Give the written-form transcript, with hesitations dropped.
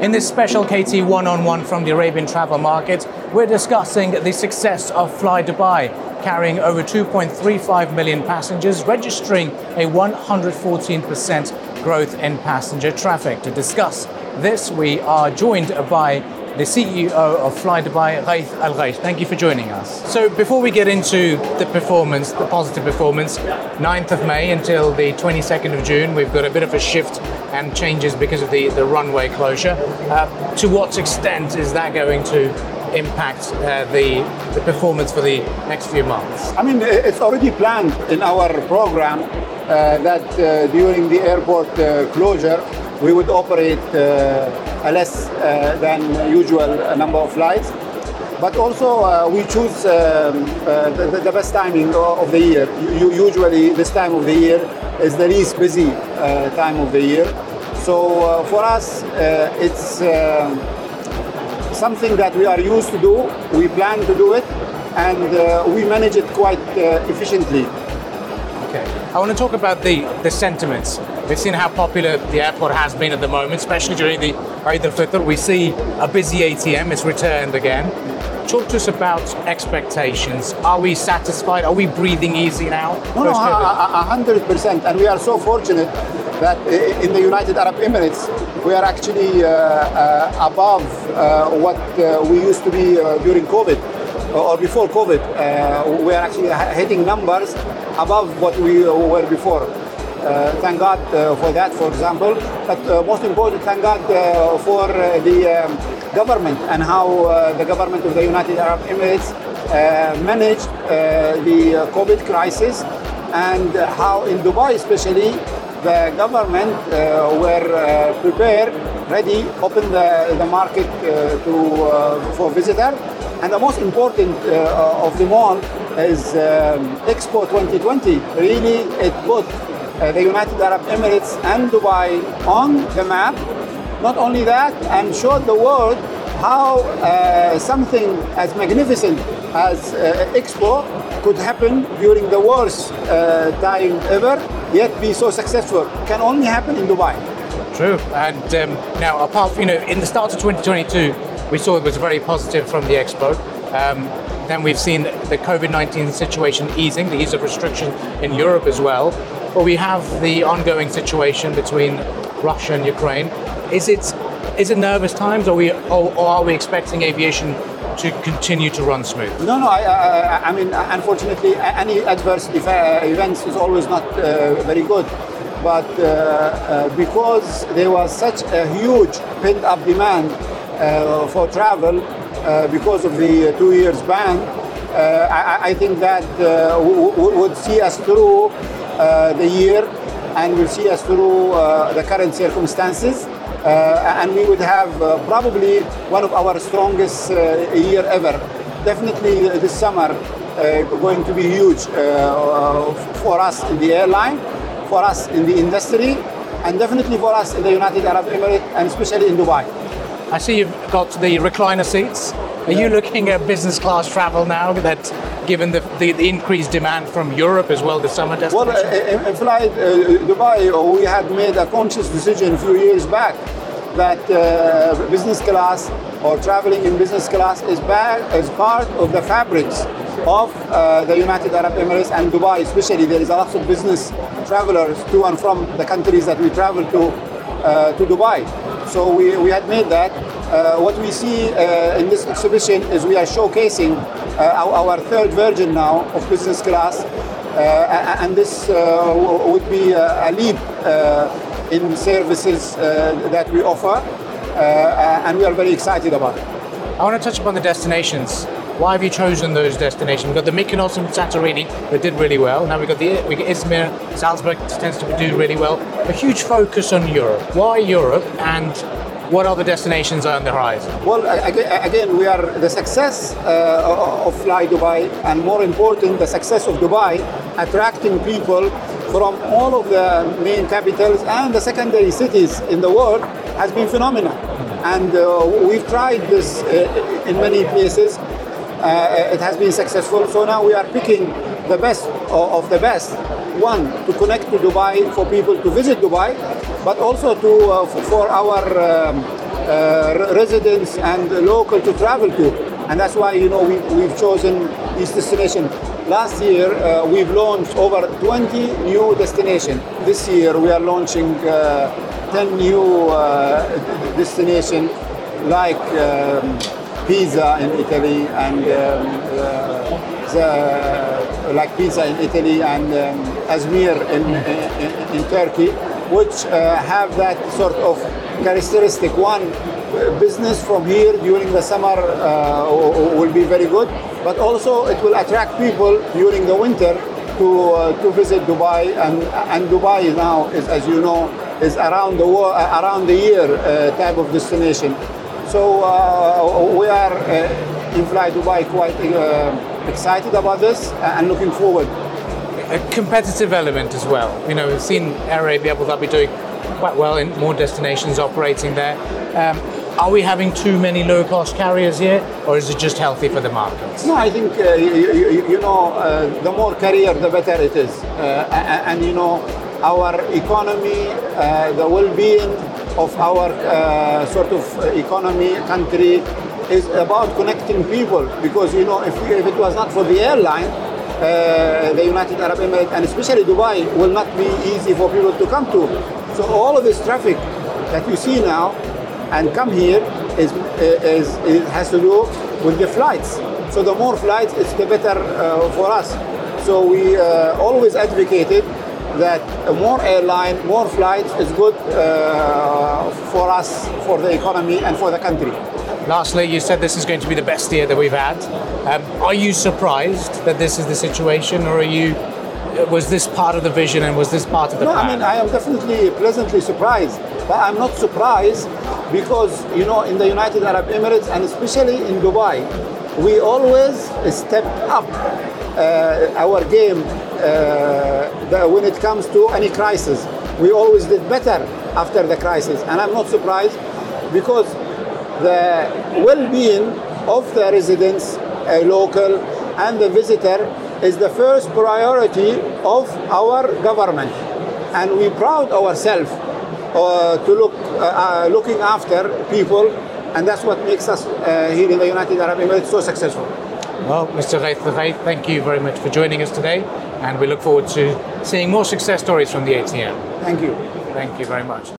In this special KT one-on-one from the Arabian travel market, we're discussing the success of Fly Dubai, carrying over 2.35 million passengers, registering a 114% growth in passenger traffic. To discuss this, we are joined by the CEO of Fly Dubai, Ghaith Al Ghaith. Thank you for joining us. So before we get into the performance, the positive performance, 9th of May until the 22nd of June, we've got a bit of a shift and changes because of the runway closure. To what extent is that going to impact the performance for the next few months? I mean, it's already planned in our program that during the airport closure, we would operate a less than usual number of flights. But also we choose the best timing of the year. Usually this time of the year is the least busy time of the year. So for us, it's something that we are used to do, we plan to do it, and we manage it quite efficiently. Okay. I want to talk about the sentiments. We've seen how popular the airport has been at the moment, especially during the Eid al-Fitr. We see a busy ATM, it's returned again. Talk to us about expectations. Are we satisfied? Are we breathing easy now? No, 100%. And we are so fortunate that in the United Arab Emirates, we are actually above what we used to be during COVID or before COVID. We are actually hitting numbers above what we were before. Thank God for that, for example. But most important, thank God for the government and how the government of the United Arab Emirates managed the COVID crisis, and how in Dubai especially, the government were prepared, ready, opened the market for visitors. And the most important of them all is Expo 2020. Really, it put the United Arab Emirates and Dubai on the map. Not only that, and showed the world how something as magnificent as Expo could happen during the worst time ever, yet be so successful. Can only happen in Dubai. True. And now, apart from, in the start of 2022, we saw it was very positive from the Expo. Then we've seen the COVID-19 situation easing, the ease of restriction in Europe as well. But we have the ongoing situation between Russia and Ukraine. Is it nervous times, or are we expecting aviation to continue to run smooth? No. I mean, unfortunately, any adverse events is always not very good. But because there was such a huge pent-up demand for travel because of the 2 years ban, I think that would see us through the year, and will see us through the current circumstances. And we would have probably one of our strongest year ever. Definitely this summer going to be huge for us in the airline, for us in the industry, and definitely for us in the United Arab Emirates, and especially in Dubai. I see you've got the recliner seats. Are you looking at business class travel now, that given the increased demand from Europe as well, the summer destination? Well, in Flight Dubai, we had made a conscious decision a few years back that business class, or traveling in business class, is part of the fabrics of the United Arab Emirates and Dubai especially. There is a lot of business travelers to and from the countries that we travel to Dubai. So we had made that. What we see in this exhibition is we are showcasing our third version now of business class, and this would be a leap in services that we offer, and we are very excited about it. I want to touch upon the destinations. Why have you chosen those destinations? We've got the Mykonos and Santorini that did really well. Now we've got Izmir, Salzburg tends to do really well. A huge focus on Europe. Why Europe, and what other destinations are on the horizon? Well, again, we are the success of Fly Dubai, and more important, the success of Dubai attracting people from all of the main capitals and the secondary cities in the world has been phenomenal. And we've tried this in many places. It has been successful. So now we are picking the best of the best one to connect to Dubai, for people to visit Dubai, but also for our residents and local to travel to, and that's why, you know, we've chosen this destination. Last year we've launched over 20 new destinations. This year we are launching 10 new destinations, like pizza in Italy and like pizza in Italy and Izmir in Turkey, which have that sort of characteristic. One, business from here during the summer will be very good, but also it will attract people during the winter to visit Dubai, and Dubai now is, as you know, is around the world, around the year type of destination. So we are in Fly Dubai quite excited about this and looking forward. A competitive element as well. You know, we've seen Air Arabia, Abu Dhabi doing quite well in more destinations operating there. Are we having too many low-cost carriers here, or is it just healthy for the markets? No, I think, the more carrier, the better it is. And, you know, our economy, the well-being of our sort of economy, country, is about connecting people. Because, you know, if it was not for the airline, the United Arab Emirates, and especially Dubai, will not be easy for people to come to. So all of this traffic that you see now and come here it has to do with the flights. So the more flights, it's the better for us. So we always advocated that more airline, more flights is good for us, for the economy and for the country. Lastly, you said this is going to be the best year that we've had. Are you surprised that this is the situation, or was this part of the vision and was this part of the plan? No, I mean, I am definitely pleasantly surprised, but I'm not surprised because, you know, in the United Arab Emirates and especially in Dubai, we always step up our game when it comes to any crisis. We always did better after the crisis, and I'm not surprised because the well-being of the residents, local and the visitor, is the first priority of our government, and we proud ourselves to looking after people, and that's what makes us here in the United Arab Emirates so successful. Well, Mr. Ghaith Al Ghaith, thank you very much for joining us today, and we look forward to seeing more success stories from the ATM. Thank you. Thank you very much.